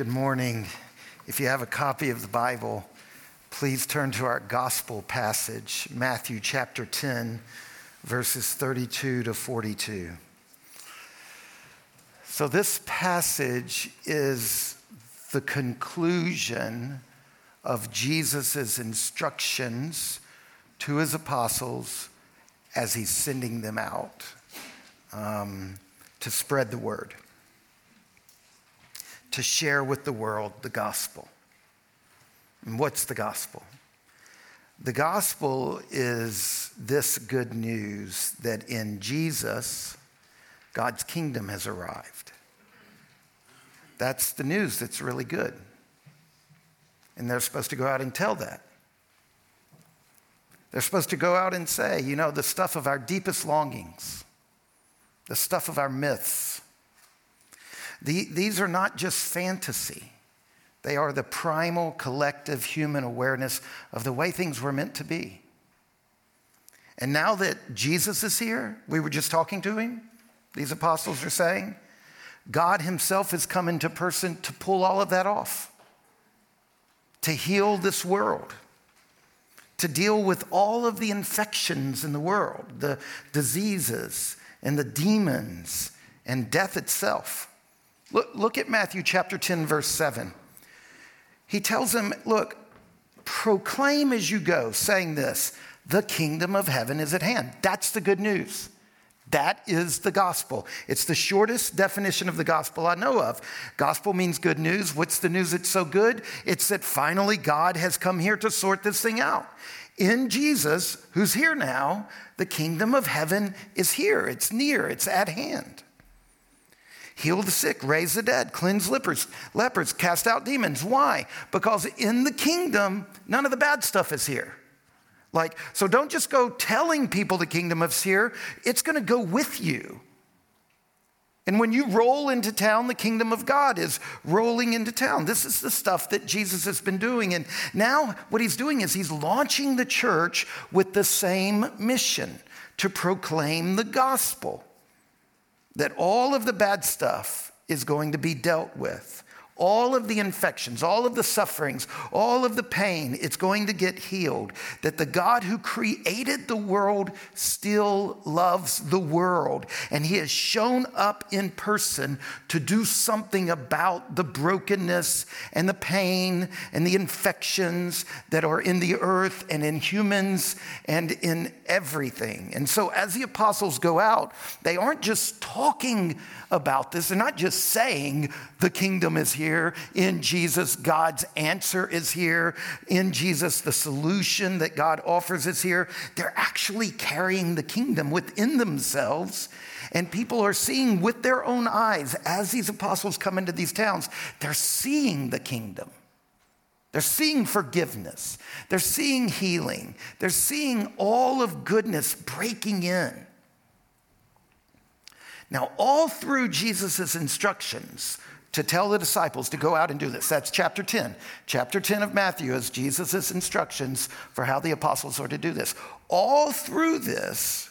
Good morning. If you have a copy of the Bible, please turn to our gospel passage, Matthew chapter 10, verses 32 to 42. So this passage is the conclusion of Jesus' instructions to his apostles as he's sending them out to spread the word, to share with the world the gospel. And what's the gospel? The gospel is this good news that in Jesus, God's kingdom has arrived. That's the news that's really good. And they're supposed to go out and tell that. They're supposed to go out and say, you know, the stuff of our deepest longings, the stuff of our myths, these are not just fantasy. They are the primal, collective human awareness of the way things were meant to be. And now that Jesus is here, we were just talking to him, these apostles are saying, God himself has come into person to pull all of that off, to heal this world, to deal with all of the infections in the world, the diseases and the demons and death itself. Look at Matthew chapter 10, verse 7. He tells them, look, proclaim as you go, saying this, the kingdom of heaven is at hand. That's the good news. That is the gospel. It's the shortest definition of the gospel I know of. Gospel means good news. What's the news that's so good? It's that finally God has come here to sort this thing out. In Jesus, who's here now, the kingdom of heaven is here. It's near. It's at hand. Heal the sick, raise the dead, cleanse lepers, cast out demons. Why? Because in the kingdom, none of the bad stuff is here. So don't just go telling people the kingdom is here. It's going to go with you. And when you roll into town, the kingdom of God is rolling into town. This is the stuff that Jesus has been doing. And now what he's doing is he's launching the church with the same mission, to proclaim the gospel. That all of the bad stuff is going to be dealt with. All of the infections, all of the sufferings, all of the pain, it's going to get healed. That the God who created the world still loves the world. And he has shown up in person to do something about the brokenness and the pain and the infections that are in the earth and in humans and in everything. And so as the apostles go out, they aren't just talking about this. They're not just saying the kingdom is here. In Jesus, God's answer is here. In Jesus, the solution that God offers is here. They're actually carrying the kingdom within themselves. And people are seeing with their own eyes, as these apostles come into these towns, they're seeing the kingdom. They're seeing forgiveness. They're seeing healing. They're seeing all of goodness breaking in. Now, all through Jesus' instructions to tell the disciples to go out and do this. That's chapter 10. Chapter 10 of Matthew is Jesus' instructions for how the apostles are to do this. All through this,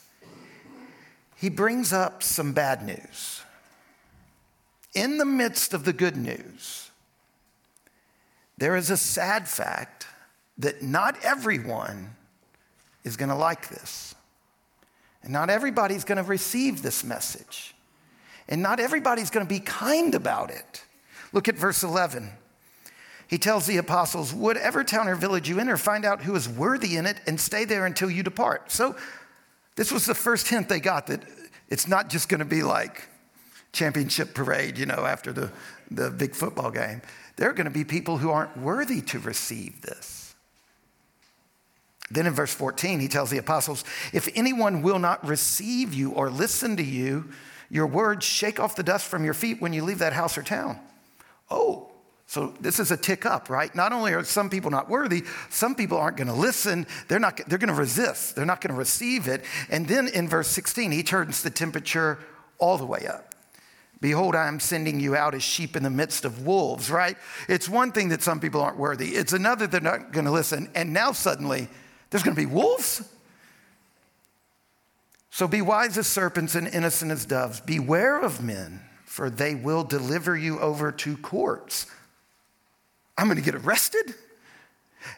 he brings up some bad news. In the midst of the good news, there is a sad fact that not everyone is going to like this. And not everybody's going to receive this message. And not everybody's going to be kind about it. Look at verse 11. He tells the apostles, whatever town or village you enter, find out who is worthy in it and stay there until you depart. So this was the first hint they got that it's not just going to be like championship parade, after the big football game. There are going to be people who aren't worthy to receive this. Then in verse 14, he tells the apostles, if anyone will not receive you or listen to you, your words, shake off the dust from your feet when you leave that house or town. Oh, so this is a tick up, right? Not only are some people not worthy, some people aren't going to listen. They're going to resist. They're not going to receive it. And then in verse 16, he turns the temperature all the way up. Behold, I am sending you out as sheep in the midst of wolves, right? It's one thing that some people aren't worthy. It's another they're not going to listen. And now suddenly there's going to be wolves. So be wise as serpents and innocent as doves. Beware of men, for they will deliver you over to courts. I'm going to get arrested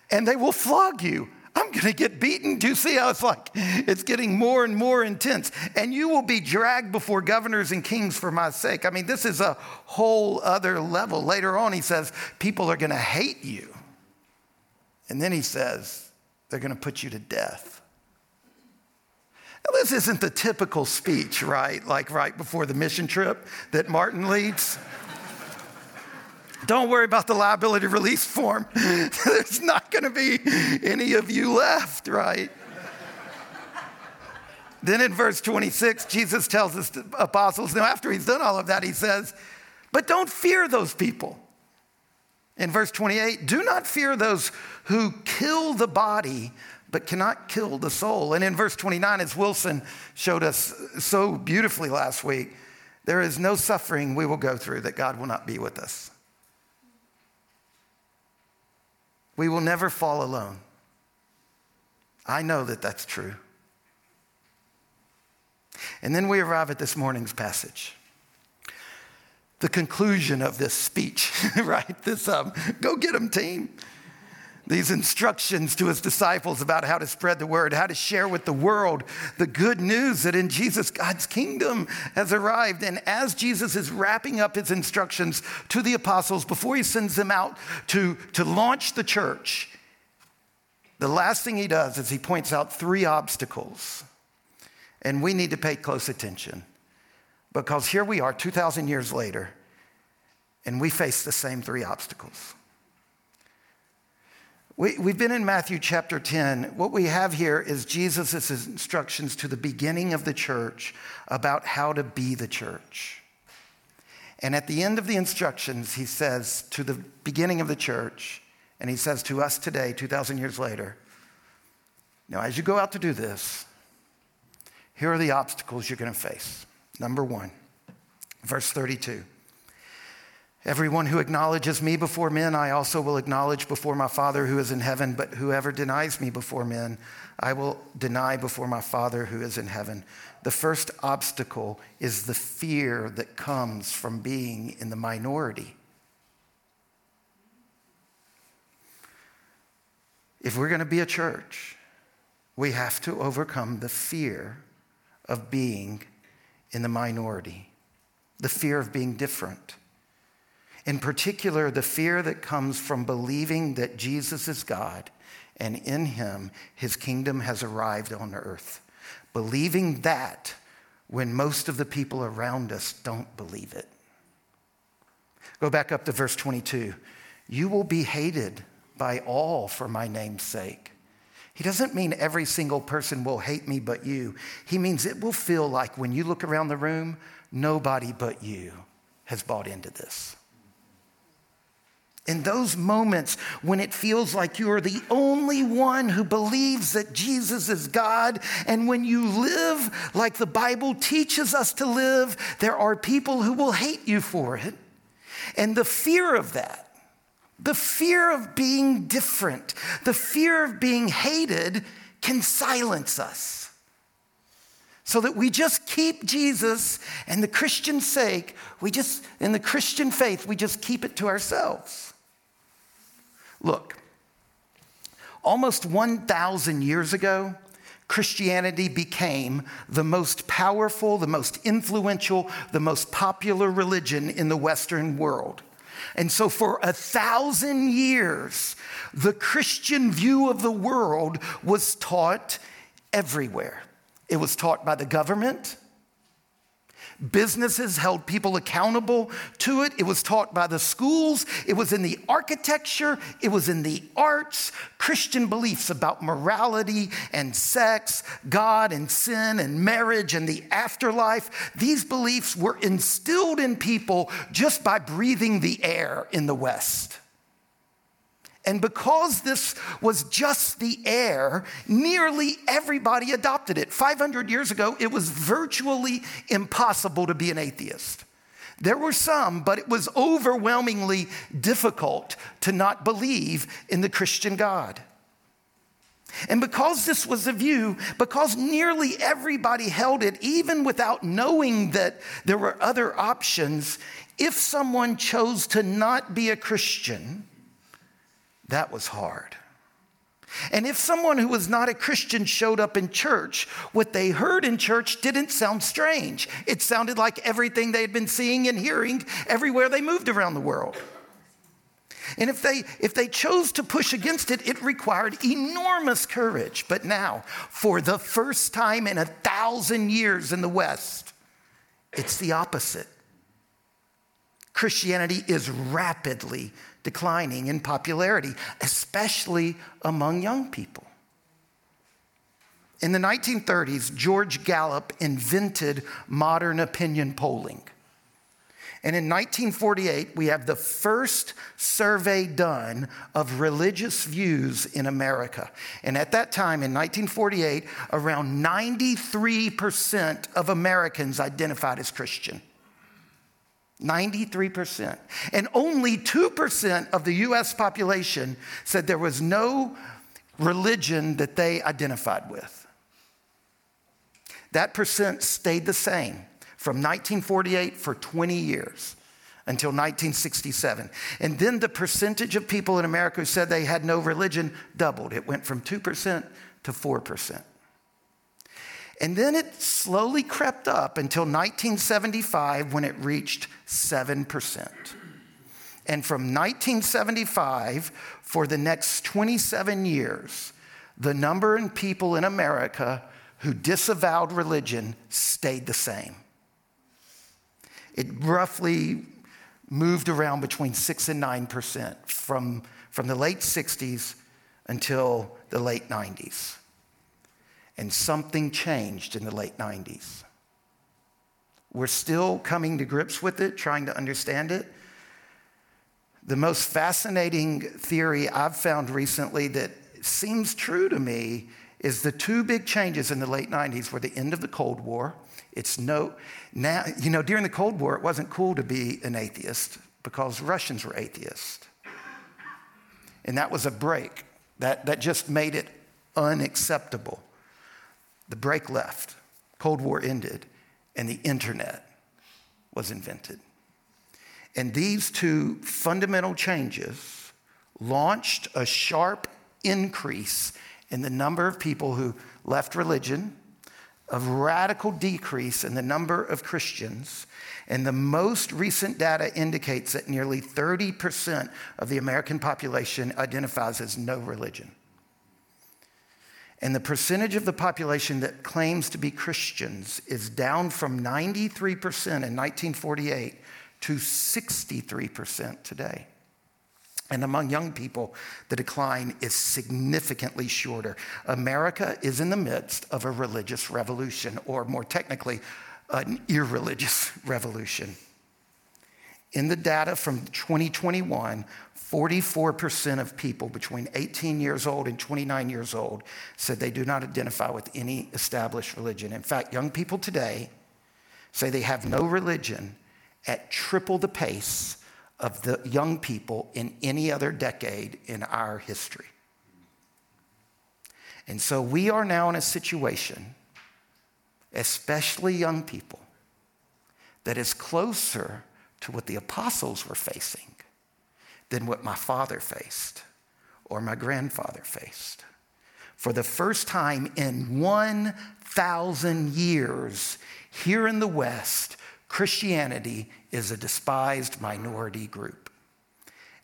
and they will flog you. I'm going to get beaten. Do you see how it's like? It's getting more and more intense. And you will be dragged before governors and kings for my sake. I mean, this is a whole other level. Later on, he says, people are going to hate you. And then he says, they're going to put you to death. Now, this isn't the typical speech, right? Like right before the mission trip that Martin leads. Don't worry about the liability release form. There's not going to be any of you left, right? Then in verse 26, Jesus tells his apostles, now after he's done all of that, he says, but don't fear those people. In verse 28, do not fear those who kill the body, but cannot kill the soul. And in verse 29, as Wilson showed us so beautifully last week, there is no suffering we will go through that God will not be with us. We will never fall alone. I know that that's true. And then we arrive at this morning's passage. The conclusion of this speech, right? This go get them team. These instructions to his disciples about how to spread the word, how to share with the world the good news that in Jesus, God's kingdom has arrived. And as Jesus is wrapping up his instructions to the apostles before he sends them out to launch the church, the last thing he does is he points out three obstacles. And we need to pay close attention because here we are 2,000 years later and we face the same three obstacles. We've been in Matthew chapter 10. What we have here is Jesus' instructions to the beginning of the church about how to be the church. And at the end of the instructions, he says to the beginning of the church, and he says to us today, 2,000 years later, now as you go out to do this, here are the obstacles you're going to face. Number one, verse 32. Everyone who acknowledges me before men, I also will acknowledge before my Father who is in heaven. But whoever denies me before men, I will deny before my Father who is in heaven. The first obstacle is the fear that comes from being in the minority. If we're going to be a church, we have to overcome the fear of being in the minority, the fear of being different. In particular, the fear that comes from believing that Jesus is God and in him, his kingdom has arrived on earth. Believing that when most of the people around us don't believe it. Go back up to verse 22. You will be hated by all for my name's sake. He doesn't mean every single person will hate me but you. He means it will feel like when you look around the room, nobody but you has bought into this. In those moments when it feels like you are the only one who believes that Jesus is God, and when you live like the Bible teaches us to live, there are people who will hate you for it. And the fear of that, the fear of being different, the fear of being hated can silence us so that we just keep Jesus and the Christian sake, in the Christian faith, we just keep it to ourselves. Look, almost 1,000 years ago, Christianity became the most powerful, the most influential, the most popular religion in the Western world. And so for 1,000 years, the Christian view of the world was taught everywhere. It was taught by the government. Businesses held people accountable to it. It was taught by the schools. It was in the architecture. It was in the arts. Christian beliefs about morality and sex, God and sin and marriage and the afterlife. These beliefs were instilled in people just by breathing the air in the West. And because this was just the air, nearly everybody adopted it. 500 years ago, it was virtually impossible to be an atheist. There were some, but it was overwhelmingly difficult to not believe in the Christian God. And because this was the view, because nearly everybody held it, even without knowing that there were other options, if someone chose to not be a Christian, That was hard. And if someone who was not a Christian showed up in church, what they heard in church didn't sound strange. It sounded like everything they had been seeing and hearing everywhere they moved around the world. And if they chose to push against it, it required enormous courage. But now, for the first time in 1,000 years in the West, it's the opposite. Christianity is rapidly declining in popularity, especially among young people. In the 1930s, George Gallup invented modern opinion polling. And in 1948, we have the first survey done of religious views in America. And at that time, in 1948, around 93% of Americans identified as Christian. 93%. And only 2% of the U.S. population said there was no religion that they identified with. That percent stayed the same from 1948 for 20 years until 1967. And then the percentage of people in America who said they had no religion doubled. It went from 2% to 4%. And then it slowly crept up until 1975 when it reached 7%. And from 1975 for the next 27 years, the number of people in America who disavowed religion stayed the same. It roughly moved around between 6 and 9% from the late 60s until the late 90s. And something changed in the late 90s. We're still coming to grips with it, trying to understand it. The most fascinating theory I've found recently that seems true to me is the two big changes in the late 90s were the end of the Cold War. During the Cold War, it wasn't cool to be an atheist because Russians were atheists. And that was a break. That just made it unacceptable. The break left, Cold War ended, and the internet was invented. And these two fundamental changes launched a sharp increase in the number of people who left religion, a radical decrease in the number of Christians, and the most recent data indicates that nearly 30% of the American population identifies as no religion. And the percentage of the population that claims to be Christians is down from 93% in 1948 to 63% today. And among young people, the decline is significantly shorter. America is in the midst of a religious revolution, or more technically, an irreligious revolution. In the data from 2021, 44% of people between 18 years old and 29 years old said they do not identify with any established religion. In fact, young people today say they have no religion at triple the pace of the young people in any other decade in our history. And so we are now in a situation, especially young people, that is closer to what the apostles were facing than what my father faced or my grandfather faced. For the first time in 1,000 years, here in the West, Christianity is a despised minority group.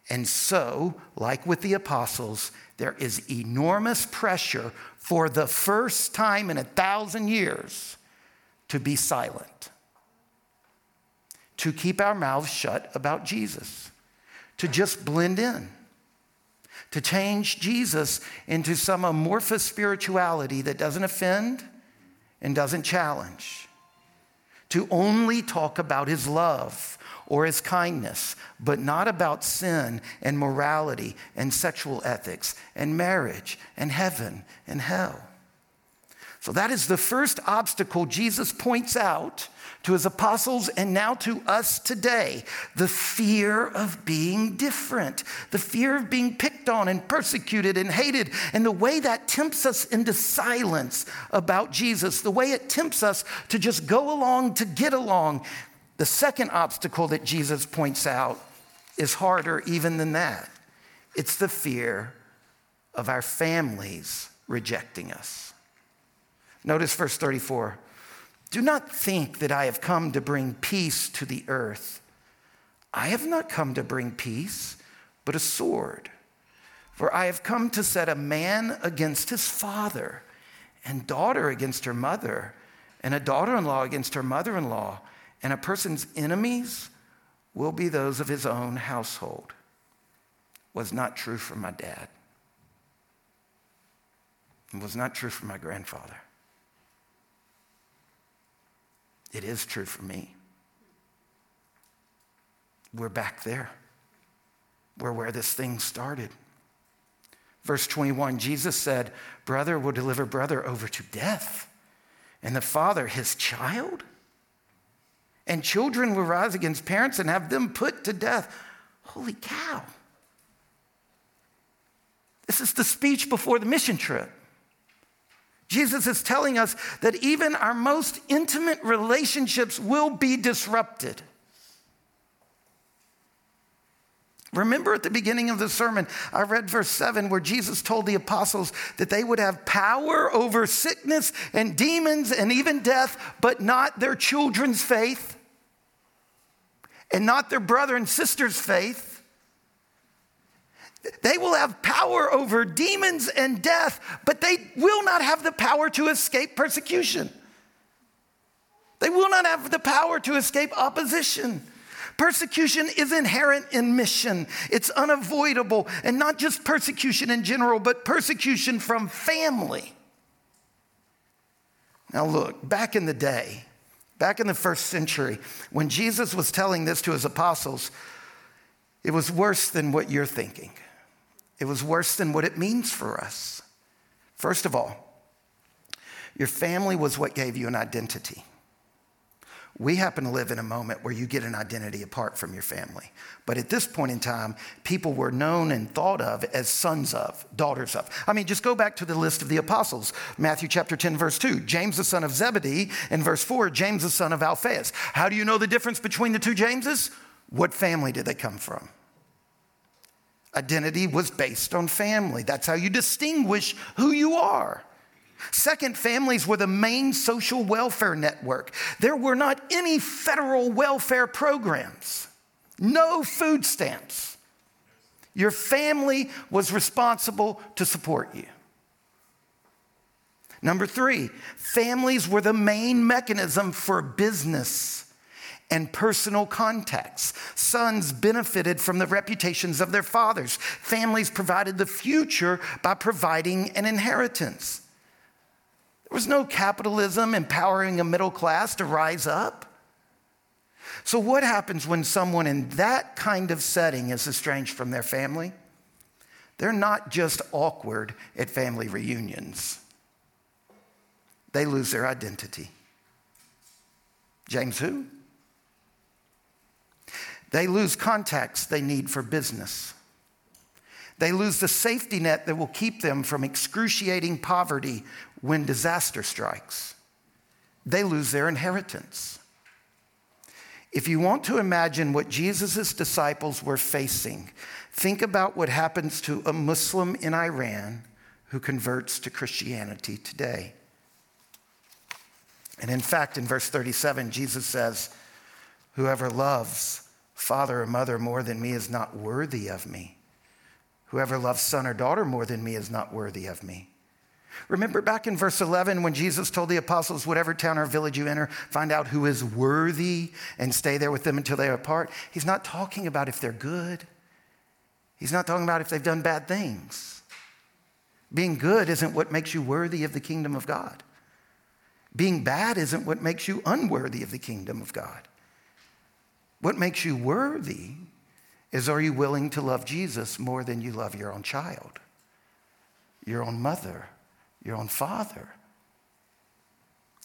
And so, like with the apostles, there is enormous pressure for the first time in 1,000 years to be silent, to keep our mouths shut about Jesus, to just blend in, to change Jesus into some amorphous spirituality that doesn't offend and doesn't challenge, to only talk about his love or his kindness, but not about sin and morality and sexual ethics and marriage and heaven and hell. So that is the first obstacle Jesus points out to his apostles and now to us today, the fear of being different, the fear of being picked on and persecuted and hated, and the way that tempts us into silence about Jesus, the way it tempts us to just go along to get along. The second obstacle that Jesus points out is harder even than that. It's the fear of our families rejecting us. Notice verse 34. Do not think that I have come to bring peace to the earth. I have not come to bring peace, but a sword. For I have come to set a man against his father, and daughter against her mother, and a daughter-in-law against her mother-in-law, and a person's enemies will be those of his own household. Was not true for my dad. It was not true for my grandfather. It is true for me. We're back there. We're where this thing started. Verse 21, Jesus said, brother will deliver brother over to death, and the father his child. And children will rise against parents and have them put to death. Holy cow. This is the speech before the mission trip. Jesus is telling us that even our most intimate relationships will be disrupted. Remember at the beginning of the sermon, I read verse 7 where Jesus told the apostles that they would have power over sickness and demons and even death, but not their children's faith and not their brother and sister's faith. They will have power over demons and death, but they will not have the power to escape persecution. They will not have the power to escape opposition. Persecution is inherent in mission. It's unavoidable, and not just persecution in general, but persecution from family. Now look, back in the day, back in the first century, when Jesus was telling this to his apostles, it was worse than what you're thinking. It was worse than what it means for us. First of all, your family was what gave you an identity. We happen to live in a moment where you get an identity apart from your family. But at this point in time, people were known and thought of as sons of, daughters of. I mean, just go back to the list of the apostles. Matthew chapter 10, verse 2, James the son of Zebedee, and verse 4, James the son of Alphaeus. How do you know the difference between the two Jameses? What family did they come from? Identity was based on family. That's how you distinguish who you are. Second, families were the main social welfare network. There were not any federal welfare programs, no food stamps. Your family was responsible to support you. Number three, families were the main mechanism for business and personal contacts. Sons benefited from the reputations of their fathers. Families provided the future by providing an inheritance. There was no capitalism empowering a middle class to rise up. So what happens when someone in that kind of setting is estranged from their family? They're not just awkward at family reunions. They lose their identity. James who? They lose contacts they need for business. They lose the safety net that will keep them from excruciating poverty when disaster strikes. They lose their inheritance. If you want to imagine what Jesus' disciples were facing, think about what happens to a Muslim in Iran who converts to Christianity today. And in fact, in verse 37, Jesus says, whoever loves father or mother more than me is not worthy of me. Whoever loves son or daughter more than me is not worthy of me. Remember back in verse 11 when Jesus told the apostles, whatever town or village you enter, find out who is worthy and stay there with them until they are apart. He's not talking about if they're good. He's not talking about if they've done bad things. Being good isn't what makes you worthy of the kingdom of God. Being bad isn't what makes you unworthy of the kingdom of God. What makes you worthy is, are you willing to love Jesus more than you love your own child, your own mother, your own father?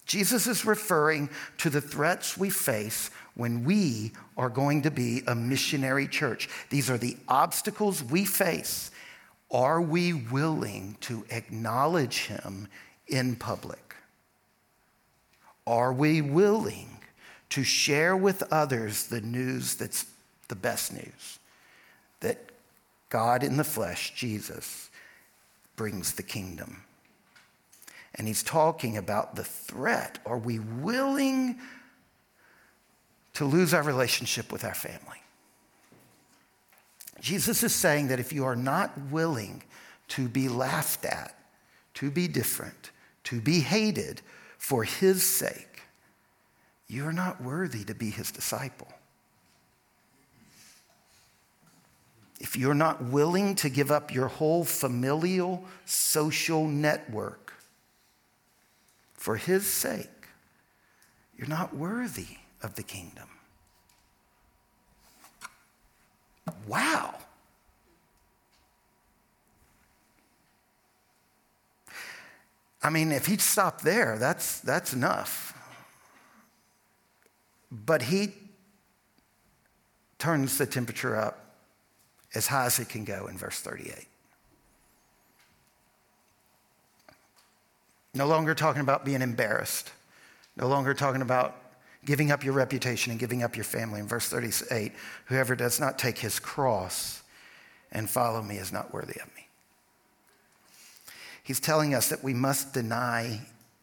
Jesus is referring to the threats we face when we are going to be a missionary church. These are the obstacles we face. Are we willing to acknowledge him in public? Are we willing to share with others the news that's the best news, that God in the flesh, Jesus, brings the kingdom. And he's talking about the threat. Are we willing to lose our relationship with our family? Jesus is saying that if you are not willing to be laughed at, to be different, to be hated for his sake, you're not worthy to be his disciple. If you're not willing to give up your whole familial, social network for his sake, you're not worthy of the kingdom. Wow. I mean, if he'd stopped there, that's enough. But he turns the temperature up as high as it can go in verse 38. No longer talking about being embarrassed. No longer talking about giving up your reputation and giving up your family. In verse 38, whoever does not take his cross and follow me is not worthy of me. He's telling us that we must deny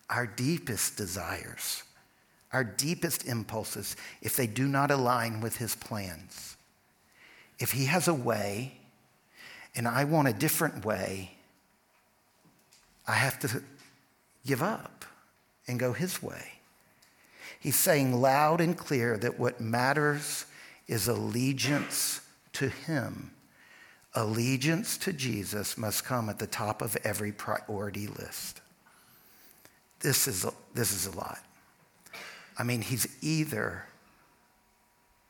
our deepest desires, our deepest impulses, if they do not align with his plans. If he has a way and I want a different way, I have to give up and go his way. He's saying loud and clear that what matters is allegiance to him. Allegiance to Jesus must come at the top of every priority list. This is a lot. I mean, he's either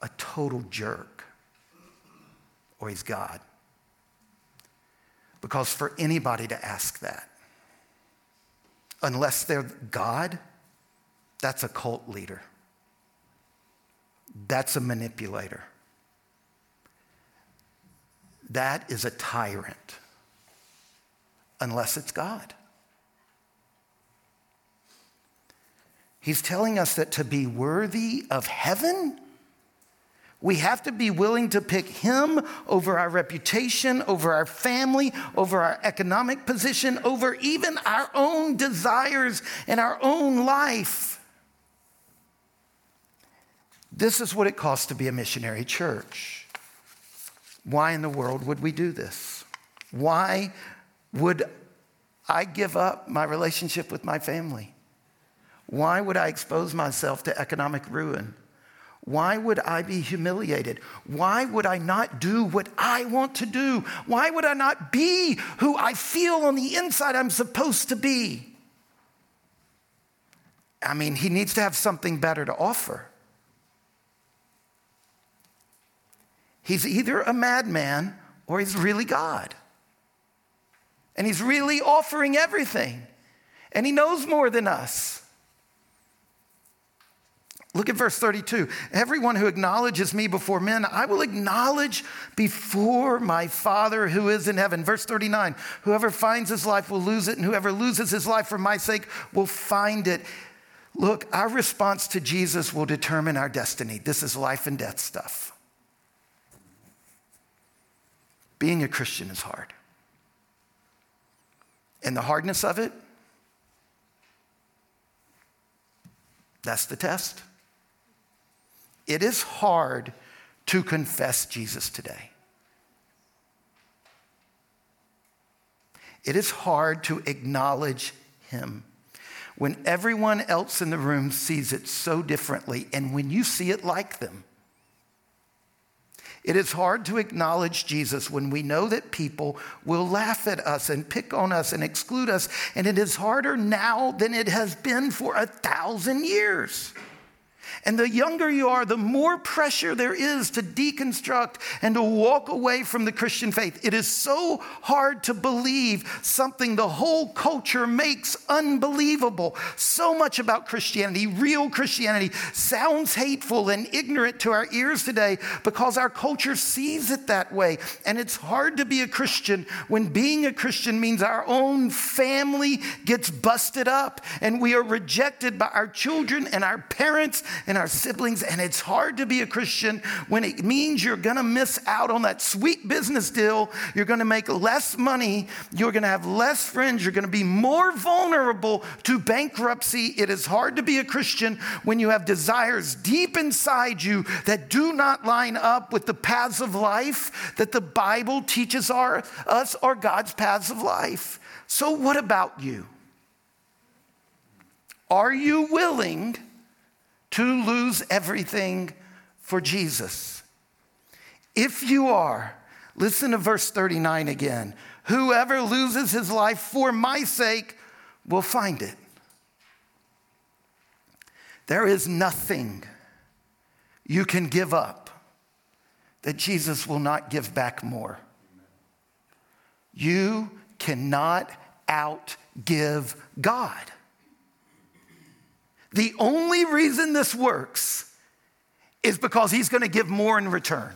a total jerk or he's God. Because for anybody to ask that, unless they're God, that's a cult leader. That's a manipulator. That is a tyrant, unless it's God. He's telling us that to be worthy of heaven, we have to be willing to pick him over our reputation, over our family, over our economic position, over even our own desires and our own life. This is what it costs to be a missionary church. Why in the world would we do this? Why would I give up my relationship with my family? Why would I expose myself to economic ruin? Why would I be humiliated? Why would I not do what I want to do? Why would I not be who I feel on the inside I'm supposed to be? I mean, he needs to have something better to offer. He's either a madman or he's really God. And he's really offering everything. And he knows more than us. Look at verse 32. Everyone who acknowledges me before men, I will acknowledge before my Father who is in heaven. Verse 39. Whoever finds his life will lose it, and whoever loses his life for my sake will find it. Look, our response to Jesus will determine our destiny. This is life and death stuff. Being a Christian is hard. And the hardness of it, that's the test. It is hard to confess Jesus today. It is hard to acknowledge him when everyone else in the room sees it so differently and when you see it like them. It is hard to acknowledge Jesus when we know that people will laugh at us and pick on us and exclude us, and it is harder now than it has been for 1,000 years. And the younger you are, the more pressure there is to deconstruct and to walk away from the Christian faith. It is so hard to believe something the whole culture makes unbelievable. So much about Christianity, real Christianity, sounds hateful and ignorant to our ears today because our culture sees it that way. And it's hard to be a Christian when being a Christian means our own family gets busted up and we are rejected by our children and our parents and our siblings. And it's hard to be a Christian when it means you're going to miss out on that sweet business deal. You're going to make less money. You're going to have less friends. You're going to be more vulnerable to bankruptcy. It is hard to be a Christian when you have desires deep inside you that do not line up with the paths of life that the Bible teaches us are God's paths of life. So what about you? Are you willing to lose everything for Jesus? If you are, listen to verse 39 again. Whoever loses his life for my sake will find it. There is nothing you can give up that Jesus will not give back more. You cannot outgive God. The only reason this works is because he's going to give more in return.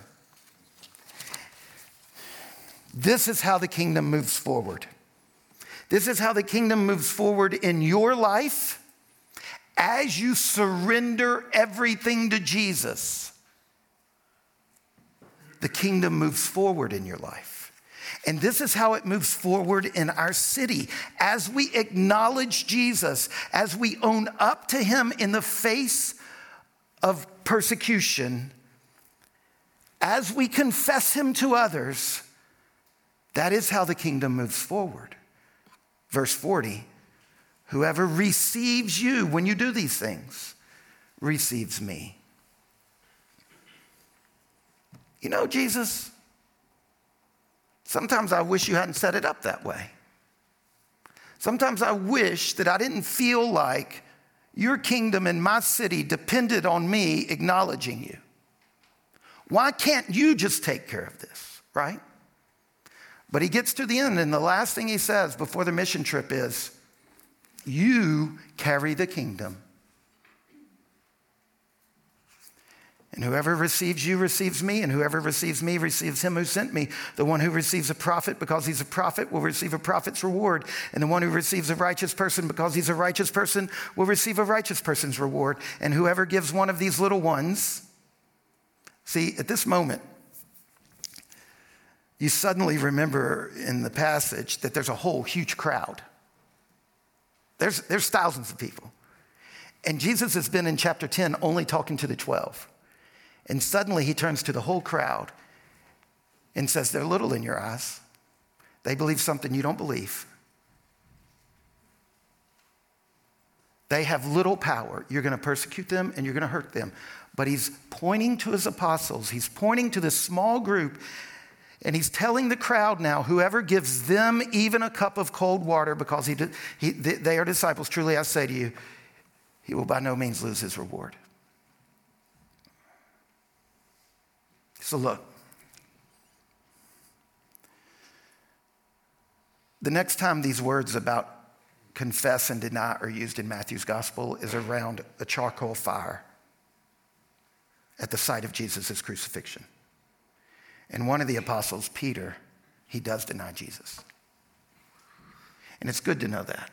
This is how the kingdom moves forward. This is how the kingdom moves forward in your life as you surrender everything to Jesus. The kingdom moves forward in your life. And this is how it moves forward in our city. As we acknowledge Jesus, as we own up to him in the face of persecution, as we confess him to others, that is how the kingdom moves forward. Verse 40, whoever receives you when you do these things receives me. You know, Jesus, sometimes I wish you hadn't set it up that way. Sometimes I wish that I didn't feel like your kingdom in my city depended on me acknowledging you. Why can't you just take care of this, right? But he gets to the end, and the last thing he says before the mission trip is, you carry the kingdom. And whoever receives you receives me, and whoever receives me receives him who sent me. The one who receives a prophet because he's a prophet will receive a prophet's reward. And the one who receives a righteous person because he's a righteous person will receive a righteous person's reward. And whoever gives one of these little ones, see, at this moment, you suddenly remember in the passage that there's a whole huge crowd. There's thousands of people. And Jesus has been in chapter 10 only talking to the 12. And suddenly he turns to the whole crowd and says, they're little in your eyes. They believe something you don't believe. They have little power. You're going to persecute them and you're going to hurt them. But he's pointing to his apostles. He's pointing to this small group. And he's telling the crowd now, whoever gives them even a cup of cold water because they are disciples, truly I say to you, he will by no means lose his reward. So look, the next time these words about confess and deny are used in Matthew's gospel is around a charcoal fire at the site of Jesus' crucifixion. And one of the apostles, Peter, he does deny Jesus. And it's good to know that.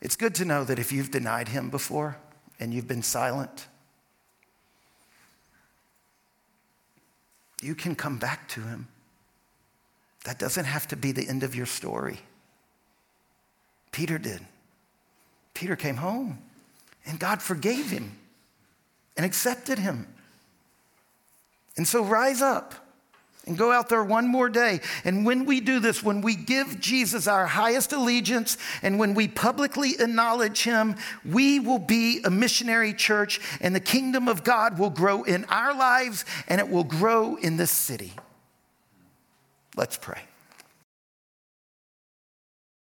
It's good to know that if you've denied him before and you've been silent, you can come back to him. That doesn't have to be the end of your story. Peter did. Peter came home, and God forgave him and accepted him. And so rise up and go out there one more day. And when we do this, when we give Jesus our highest allegiance, and when we publicly acknowledge him, we will be a missionary church, and the kingdom of God will grow in our lives, and it will grow in this city. Let's pray.